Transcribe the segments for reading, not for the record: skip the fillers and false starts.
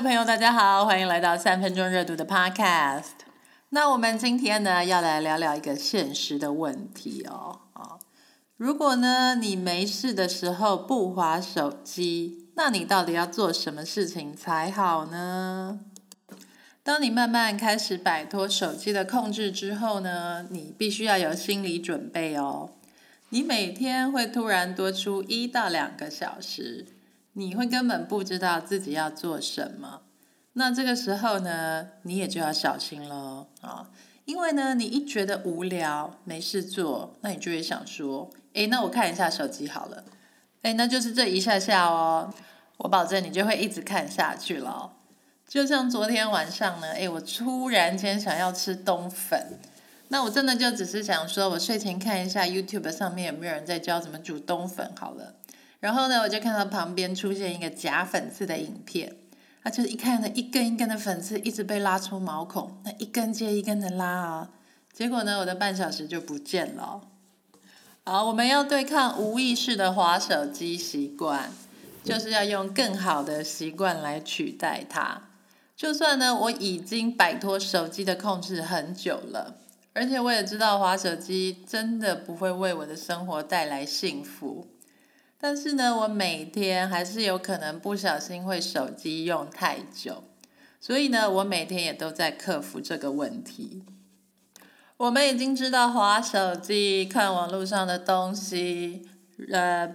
位朋友大家好，欢迎来到三分钟热度的 podcast。 那我们今天呢要来聊聊一个现实的问题哦。如果呢你没事的时候不滑手机，那你到底要做什么事情才好呢？当你慢慢开始摆脱手机的控制之后呢，你必须要有心理准备哦。你每天会突然多出1到2个小时，你会根本不知道自己要做什么。那这个时候呢，你也就要小心咯。因为呢你一觉得无聊没事做，那你就会想说那我看一下手机好了，那就是这一下下哦，我保证你就会一直看下去了。就像昨天晚上呢，我突然间想要吃冬粉，那我真的就只是想说我睡前看一下 YouTube 上面有没有人在教怎么煮冬粉好了。然后呢我就看到旁边出现一个假粉刺的影片，他就是一看呢一根一根的粉刺一直被拉出毛孔，那一根接一根的拉啊，结果呢我的半小时就不见了。好，我们要对抗无意识的滑手机习惯，就是要用更好的习惯来取代它。就算呢我已经摆脱手机的控制很久了，而且我也知道滑手机真的不会为我的生活带来幸福，但是呢我每天还是有可能不小心会手机用太久，所以呢我每天也都在克服这个问题。我们已经知道滑手机、看网络上的东西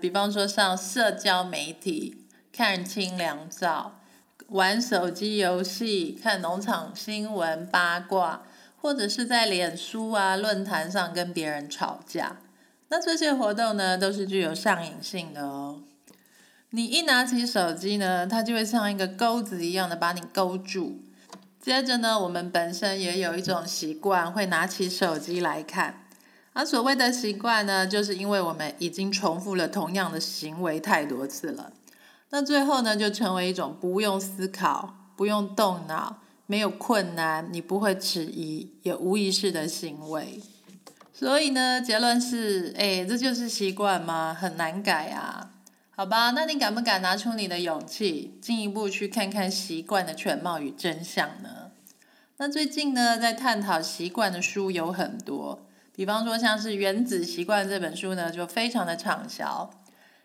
比方说上社交媒体、看清凉照、玩手机游戏、看农场新闻八卦，或者是在脸书啊论坛上跟别人吵架，那这些活动呢都是具有上瘾性的哦。你一拿起手机呢，它就会像一个钩子一样的把你勾住。接着呢我们本身也有一种习惯会拿起手机来看，所谓的习惯呢就是因为我们已经重复了同样的行为太多次了，那最后呢就成为一种不用思考、不用动脑、没有困难、你不会迟疑也无意识的行为。所以呢结论是这就是习惯吗？很难改啊。好吧，那你敢不敢拿出你的勇气进一步去看看习惯的全貌与真相呢？那最近呢在探讨习惯的书有很多，比方说像是《原子习惯》这本书呢就非常的畅销。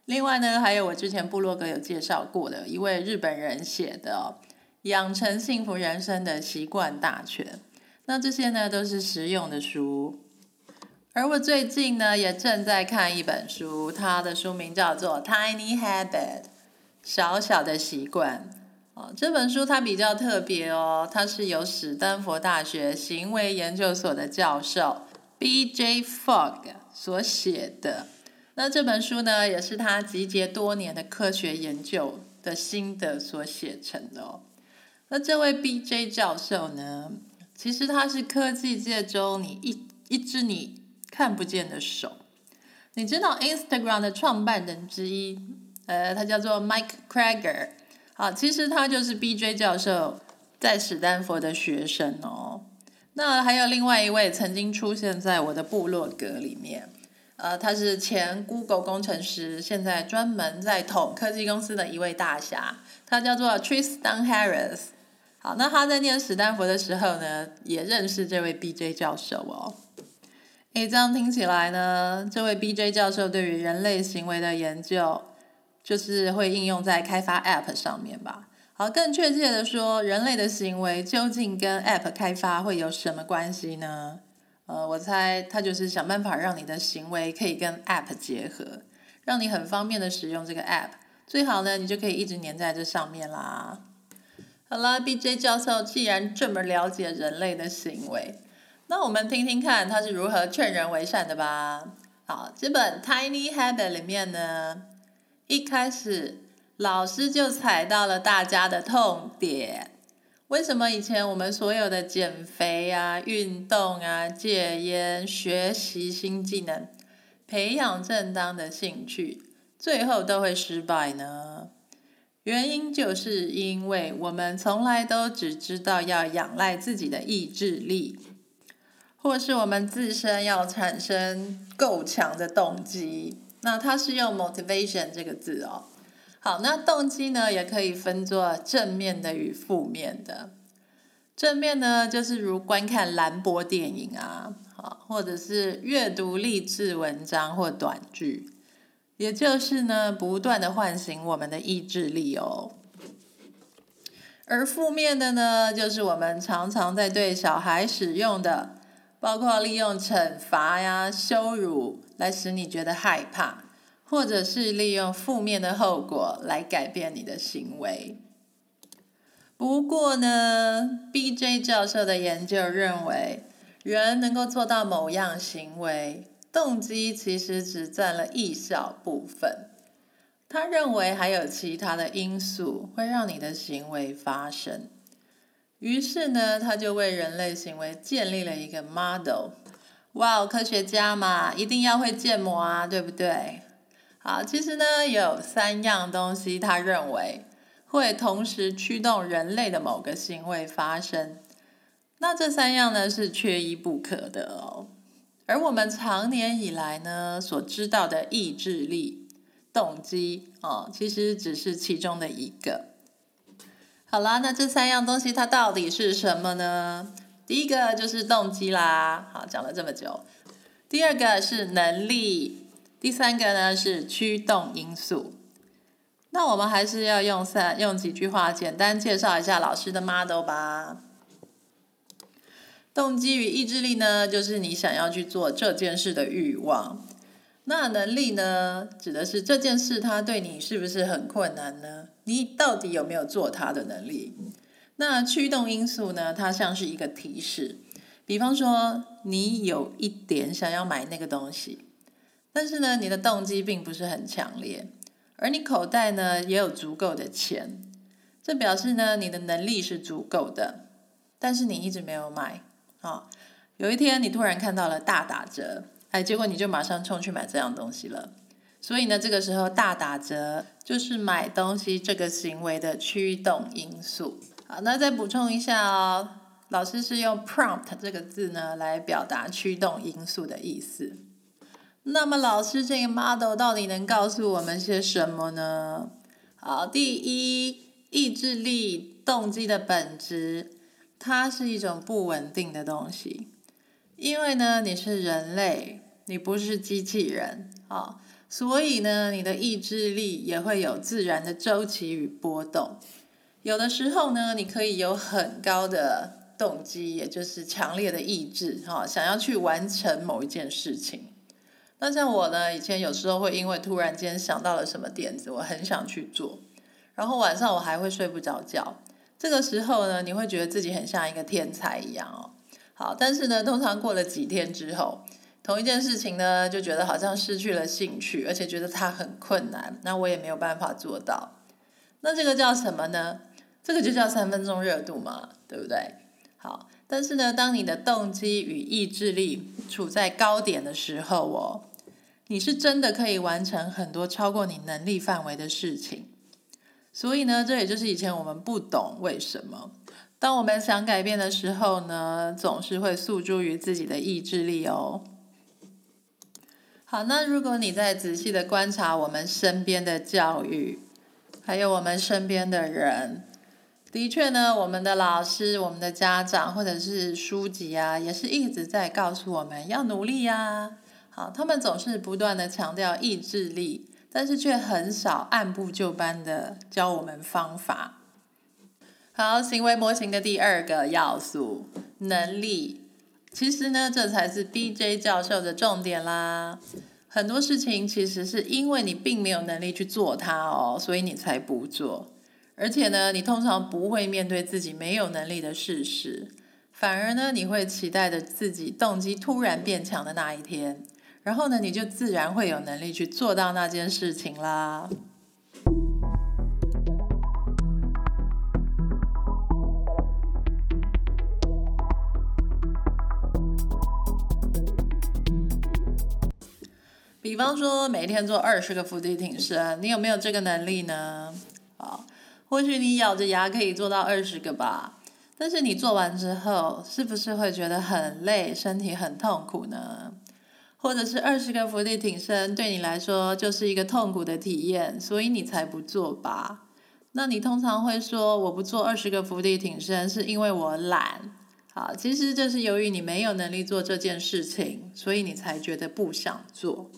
另外呢还有我之前部落格有介绍过的一位日本人写的养成幸福人生的习惯大全，那这些呢都是实用的书。而我最近呢也正在看一本书，它的书名叫做 Tiny Habit 小小的习惯。这本书它比较特别哦，它是由史丹佛大学行为研究所的教授 B.J. Fogg 所写的。那这本书呢也是他集结多年的科学研究的心得所写成的。那这位 B.J. 教授呢其实他是科技界中一只你看不见的手。你知道 Instagram 的创办人之一他叫做 Mike Krieger， 其实他就是 BJ 教授在史丹佛的学生哦。那还有另外一位曾经出现在我的部落格里面他是前 Google 工程师，现在专门在捅科技公司的一位大侠，他叫做 Tristan Harris。 那他在念史丹佛的时候呢也认识这位 BJ 教授哦。这样听起来呢，这位 BJ 教授对于人类行为的研究就是会应用在开发 App 上面吧。好，更确切的说，人类的行为究竟跟 App 开发会有什么关系呢？我猜他就是想办法让你的行为可以跟 App 结合，让你很方便的使用这个 App， 最好呢你就可以一直黏在这上面啦。好啦， BJ 教授既然这么了解人类的行为，那我们听听看他是如何劝人为善的吧。好，这本 Tiny Habit 里面呢，一开始老师就踩到了大家的痛点。为什么以前我们所有的减肥啊、运动啊、戒烟、学习新技能、培养正当的兴趣，最后都会失败呢？原因就是因为我们从来都只知道要仰赖自己的意志力，或是我们自身要产生够强的动机。那它是用 motivation 这个字哦。好，那动机呢也可以分作正面的与负面的。正面呢就是如观看蓝波电影啊，或者是阅读励志文章或短剧，也就是呢不断的唤醒我们的意志力哦。而负面的呢就是我们常常在对小孩使用的，包括利用惩罚呀、羞辱来使你觉得害怕，或者是利用负面的后果来改变你的行为。不过呢 B.J. 教授的研究认为，人能够做到某样行为，动机其实只占了一小部分。他认为还有其他的因素会让你的行为发生。于是呢，他就为人类行为建立了一个 model。 哇，科学家嘛，一定要会建模啊，对不对？好，其实呢，有三样东西他认为会同时驱动人类的某个行为发生。那这三样呢是缺一不可的哦。而我们长年以来呢所知道的意志力、动机哦，其实只是其中的一个。好啦，那这三样东西它到底是什么呢？第一个就是动机啦，好，讲了这么久。第二个是能力，第三个呢是驱动因素。那我们还是要用几句话简单介绍一下老师的 model 吧。动机与意志力呢，就是你想要去做这件事的欲望。那能力呢，指的是这件事它对你是不是很困难呢？你到底有没有做它的能力？那驱动因素呢，它像是一个提示，比方说你有一点想要买那个东西，但是呢，你的动机并不是很强烈，而你口袋呢也有足够的钱，这表示呢你的能力是足够的，但是你一直没有买。有一天你突然看到了大打折，结果你就马上冲去买这样东西了。所以呢，这个时候大打折就是买东西这个行为的驱动因素。好，那再补充一下哦，老师是用 prompt 这个字呢来表达驱动因素的意思。那么老师这个 model 到底能告诉我们些什么呢？好，第一，意志力、动机的本质，它是一种不稳定的东西，因为呢你是人类，你不是机器人，所以呢你的意志力也会有自然的周期与波动。有的时候呢你可以有很高的动机，也就是强烈的意志，想要去完成某一件事情。那像我呢，以前有时候会因为突然间想到了什么点子，我很想去做，然后晚上我还会睡不着觉。这个时候呢，你会觉得自己很像一个天才一样哦。好，但是呢，通常过了几天之后，同一件事情呢，就觉得好像失去了兴趣，而且觉得它很困难，那我也没有办法做到。那这个叫什么呢？这个就叫3分钟热度嘛，对不对？好，但是呢，当你的动机与意志力处在高点的时候哦，你是真的可以完成很多超过你能力范围的事情。所以呢，这也就是以前我们不懂为什么当我们想改变的时候呢，总是会诉诸于自己的意志力哦。好，那如果你再仔细的观察我们身边的教育，还有我们身边的人，的确呢，我们的老师、我们的家长或者是书籍啊，也是一直在告诉我们要努力啊。好，他们总是不断的强调意志力，但是却很少按部就班的教我们方法。好，行为模型的第二个要素，能力。其实呢，这才是 B.J. 教授的重点啦。很多事情其实是因为你并没有能力去做它哦，所以你才不做。而且呢，你通常不会面对自己没有能力的事实，反而呢，你会期待着自己动机突然变强的那一天。然后呢，你就自然会有能力去做到那件事情啦。比方说，每天做20个伏地挺身，你有没有这个能力呢？好，或许你咬着牙可以做到20个吧，但是你做完之后，是不是会觉得很累，身体很痛苦呢？或者是20个伏地挺身对你来说就是一个痛苦的体验，所以你才不做吧。那你通常会说我不做20个伏地挺身是因为我懒。好，其实这是由于你没有能力做这件事情，所以你才觉得不想做。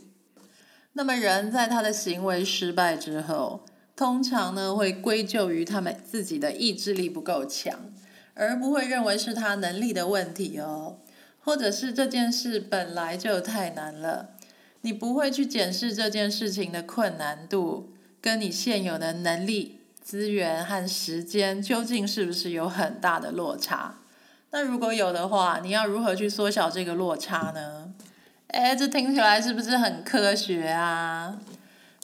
那么人在他的行为失败之后，通常呢会归咎于他们自己的意志力不够强，而不会认为是他能力的问题哦，或者是这件事本来就太难了，你不会去检视这件事情的困难度跟你现有的能力、资源和时间究竟是不是有很大的落差。那如果有的话，你要如何去缩小这个落差呢？这听起来是不是很科学啊？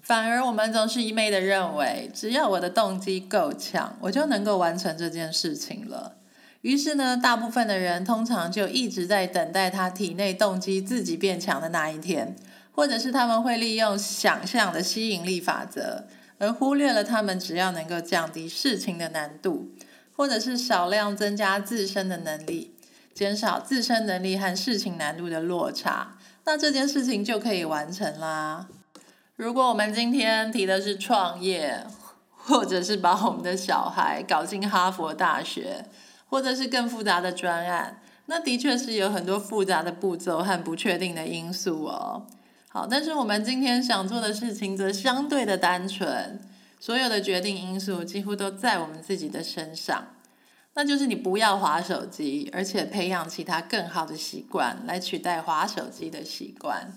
反而我们总是一昧的认为，只要我的动机够强，我就能够完成这件事情了。于是呢，大部分的人通常就一直在等待他体内动机自己变强的那一天，或者是他们会利用想象的吸引力法则，而忽略了他们只要能够降低事情的难度，或者是少量增加自身的能力，减少自身能力和事情难度的落差，那这件事情就可以完成啦。如果我们今天提的是创业，或者是把我们的小孩搞进哈佛大学，或者是更复杂的专案，那的确是有很多复杂的步骤和不确定的因素哦。好，但是我们今天想做的事情则相对的单纯，所有的决定因素几乎都在我们自己的身上。那就是你不要滑手机，而且培养其他更好的习惯来取代滑手机的习惯。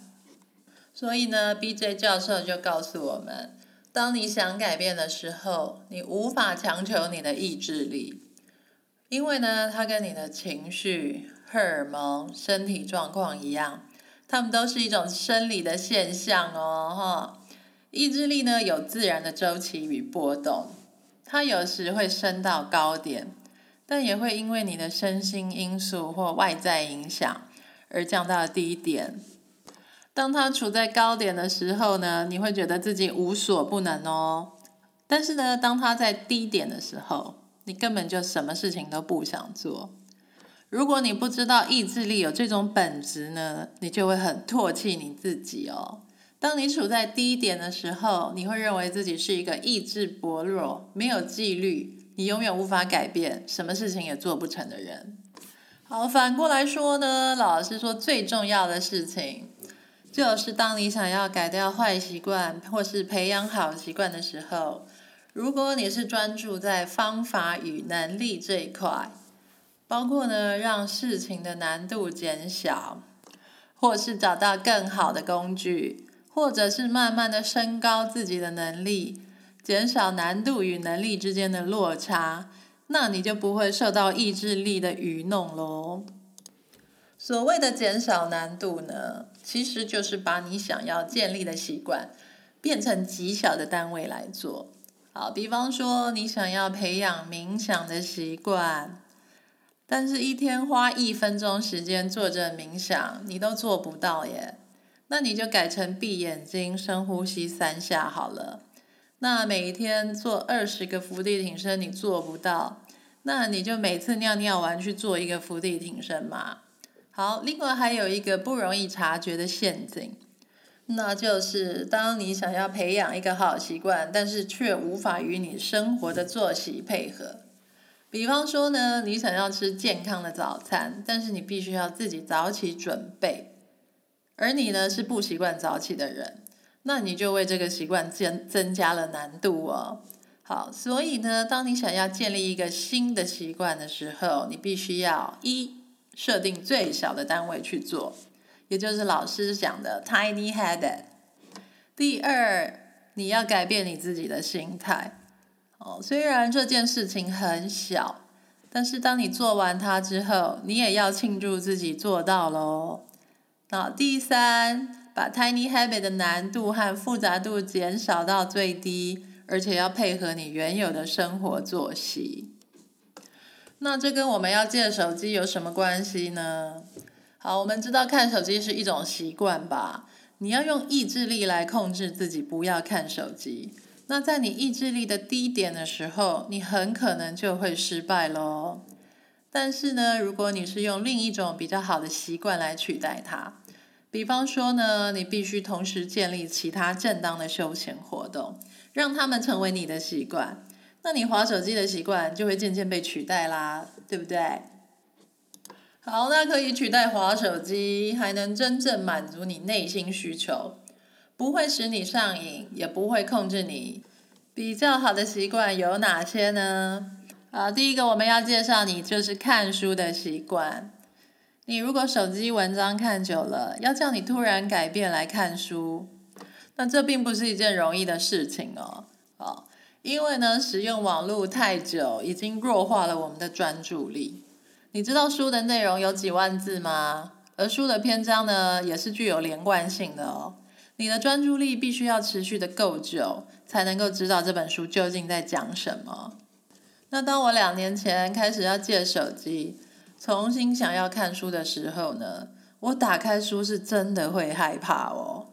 所以呢 ，BJ 教授就告诉我们，当你想改变的时候，你无法强求你的意志力，因为呢，它跟你的情绪、荷尔蒙、身体状况一样，它们都是一种生理的现象哦。意志力呢，有自然的周期与波动，它有时会升到高点，但也会因为你的身心因素或外在影响而降到低点。当它处在高点的时候呢，你会觉得自己无所不能哦。但是呢，当它在低点的时候，你根本就什么事情都不想做。如果你不知道意志力有这种本质呢，你就会很唾弃你自己哦。当你处在低点的时候，你会认为自己是一个意志薄弱、没有纪律、你永远无法改变、什么事情也做不成的人。好，反过来说呢，老师说最重要的事情，就是当你想要改掉坏习惯或是培养好习惯的时候，如果你是专注在方法与能力这一块，包括呢让事情的难度减小，或是找到更好的工具，或者是慢慢的升高自己的能力，减少难度与能力之间的落差，那你就不会受到意志力的愚弄咯。所谓的减少难度呢，其实就是把你想要建立的习惯变成极小的单位来做。好，比方说你想要培养冥想的习惯，但是一天花1分钟时间坐着冥想，你都做不到耶。那你就改成闭眼睛深呼吸3下好了。那每天做20个伏地挺身你做不到，那你就每次尿尿完去做1个伏地挺身嘛。好，另外还有一个不容易察觉的陷阱，那就是当你想要培养一个好习惯，但是却无法与你生活的作息配合。比方说呢，你想要吃健康的早餐，但是你必须要自己早起准备，而你呢是不习惯早起的人，那你就为这个习惯增加了难度哦。好，所以呢，当你想要建立一个新的习惯的时候，你必须要设定最小的单位去做，也就是老师讲的 Tiny Habit。 第2，你要改变你自己的心态哦，虽然这件事情很小，但是当你做完它之后，你也要庆祝自己做到咯。好，第3，把 Tiny Habit 的难度和复杂度减少到最低，而且要配合你原有的生活作息。那这跟我们要戒手机有什么关系呢？好，我们知道看手机是一种习惯吧，你要用意志力来控制自己不要看手机。那在你意志力的低点的时候，你很可能就会失败咯。但是呢，如果你是用另一种比较好的习惯来取代它，比方说呢，你必须同时建立其他正当的休闲活动，让他们成为你的习惯，那你滑手机的习惯就会渐渐被取代啦，对不对？好，那可以取代滑手机，还能真正满足你内心需求，不会使你上瘾，也不会控制你。比较好的习惯有哪些呢？第一个我们要介绍你就是看书的习惯。你如果手机文章看久了，要叫你突然改变来看书，那这并不是一件容易的事情哦，因为呢，使用网络太久，已经弱化了我们的专注力。你知道书的内容有几万字吗？而书的篇章呢，也是具有连贯性的哦。你的专注力必须要持续的够久，才能够知道这本书究竟在讲什么。那当我2年前开始要戒手机，重新想要看书的时候呢，我打开书是真的会害怕哦，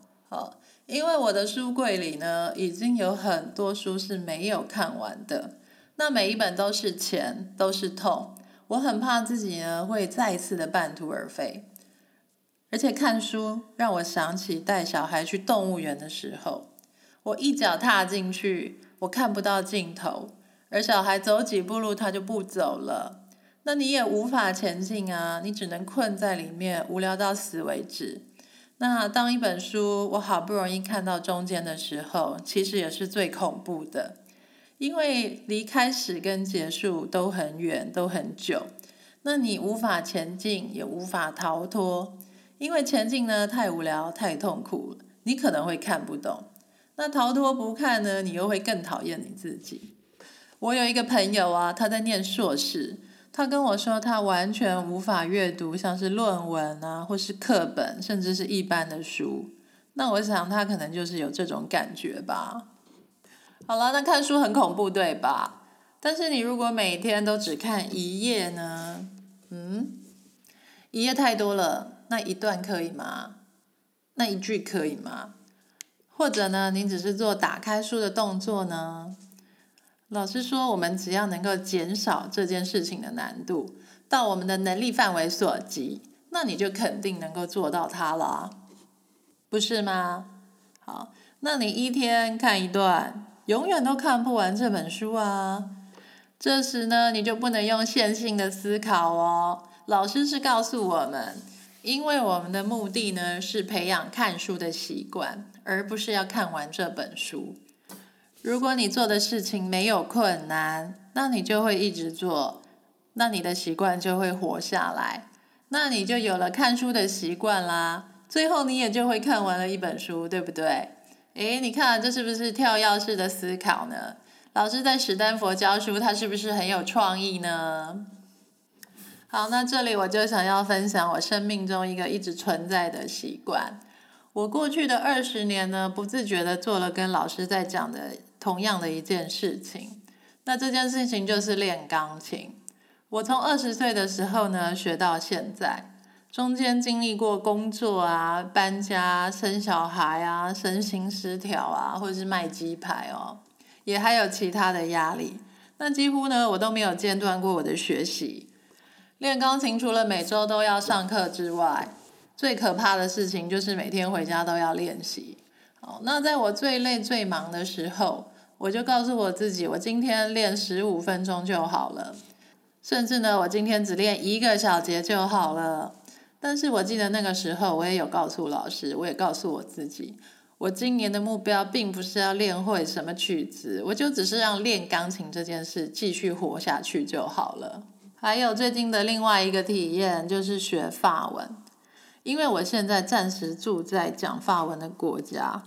因为我的书柜里呢，已经有很多书是没有看完的，那每一本都是钱，都是痛，我很怕自己呢会再次的半途而废。而且看书让我想起带小孩去动物园的时候，我一脚踏进去，我看不到尽头，而小孩走几步路他就不走了，那你也无法前进啊，你只能困在里面，无聊到死为止。那当一本书我好不容易看到中间的时候，其实也是最恐怖的，因为离开始跟结束都很远，都很久，那你无法前进，也无法逃脱，因为前进呢太无聊太痛苦了，你可能会看不懂，那逃脱不看呢，你又会更讨厌你自己。我有一个朋友啊，他在念硕士，他跟我说他完全无法阅读像是论文啊，或是课本，甚至是一般的书，那我想他可能就是有这种感觉吧。好了，那看书很恐怖对吧？但是你如果每天都只看一页呢？一页太多了，那一段可以吗？那一句可以吗？或者呢，你只是做打开书的动作呢？老实说，我们只要能够减少这件事情的难度，到我们的能力范围所及，那你就肯定能够做到它了，不是吗？好，那你一天看一段，永远都看不完这本书啊。这时呢，你就不能用线性的思考哦。老师是告诉我们，因为我们的目的呢，是培养看书的习惯，而不是要看完这本书。如果你做的事情没有困难，那你就会一直做，那你的习惯就会活下来，那你就有了看书的习惯啦，最后你也就会看完了一本书，对不对？你看这是不是跳跃式的思考呢？老师在史丹佛教书，他是不是很有创意呢？好，那这里我就想要分享我生命中一个一直存在的习惯。我过去的20年呢，不自觉的做了跟老师在讲的同样的一件事情。那这件事情就是练钢琴。我从20岁的时候呢学到现在。中间经历过工作啊、搬家、生小孩啊、身心失调啊，或者是卖鸡排哦，也还有其他的压力。那几乎呢，我都没有间断过我的学习。练钢琴除了每周都要上课之外，最可怕的事情就是每天回家都要练习。好，那在我最累最忙的时候，我就告诉我自己，我今天练15分钟就好了，甚至呢，我今天只练1个小节就好了。但是我记得那个时候我也有告诉老师，我也告诉我自己，我今年的目标并不是要练会什么曲子，我就只是让练钢琴这件事继续活下去就好了。还有最近的另外一个体验就是学法文，因为我现在暂时住在讲法文的国家，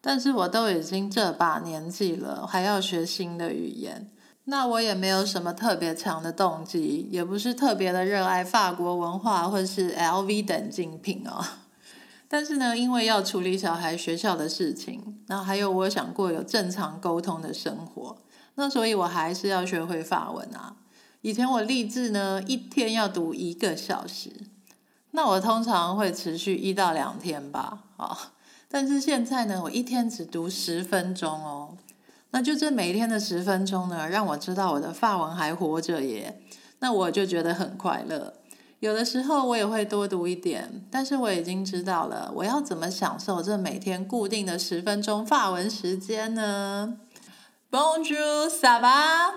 但是我都已经这把年纪了，还要学新的语言，那我也没有什么特别强的动机，也不是特别的热爱法国文化或是 LV 等精品哦。但是呢，因为要处理小孩学校的事情，然后还有我想过有正常沟通的生活，那所以我还是要学会法文啊。以前我立志呢，一天要读1个小时，那我通常会持续1到2天吧，但是现在呢，我一天只读10分钟哦。那就这每天的10分钟呢，让我知道我的法文还活着耶，那我就觉得很快乐，有的时候我也会多读一点，但是我已经知道了我要怎么享受这每天固定的10分钟法文时间呢。 Bonjour, ça va?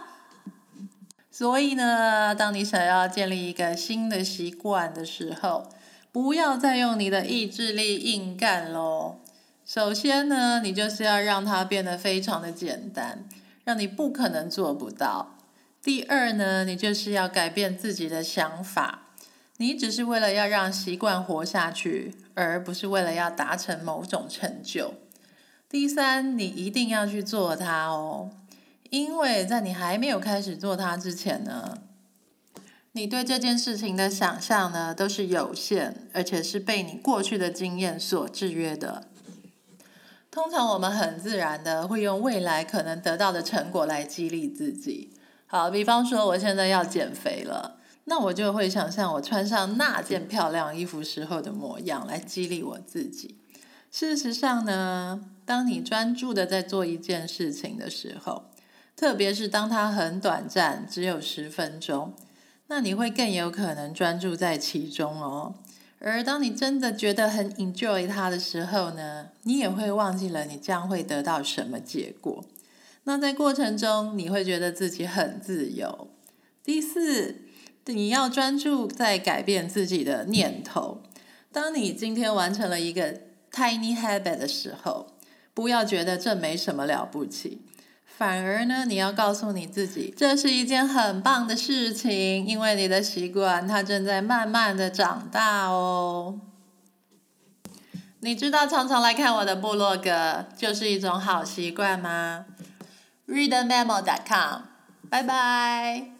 所以呢，当你想要建立一个新的习惯的时候，不要再用你的意志力硬干咯。首先呢，你就是要让它变得非常的简单，让你不可能做不到。第二呢，你就是要改变自己的想法，你只是为了要让习惯活下去，而不是为了要达成某种成就。第三，你一定要去做它哦，因为在你还没有开始做它之前呢，你对这件事情的想象呢都是有限，而且是被你过去的经验所制约的。通常我们很自然的会用未来可能得到的成果来激励自己。好，比方说我现在要减肥了，那我就会想象我穿上那件漂亮衣服时候的模样来激励我自己。事实上呢，当你专注的在做一件事情的时候，特别是当它很短暂，只有10分钟，那你会更有可能专注在其中哦。而当你真的觉得很 enjoy 它的时候呢，你也会忘记了你将会得到什么结果。那在过程中，你会觉得自己很自由。第四，你要专注在改变自己的念头。当你今天完成了一个 Tiny Habit 的时候，不要觉得这没什么了不起，反而呢，你要告诉你自己，这是一件很棒的事情，因为你的习惯它正在慢慢的长大哦。你知道常常来看我的部落格就是一种好习惯吗？ readmemo.com 拜拜。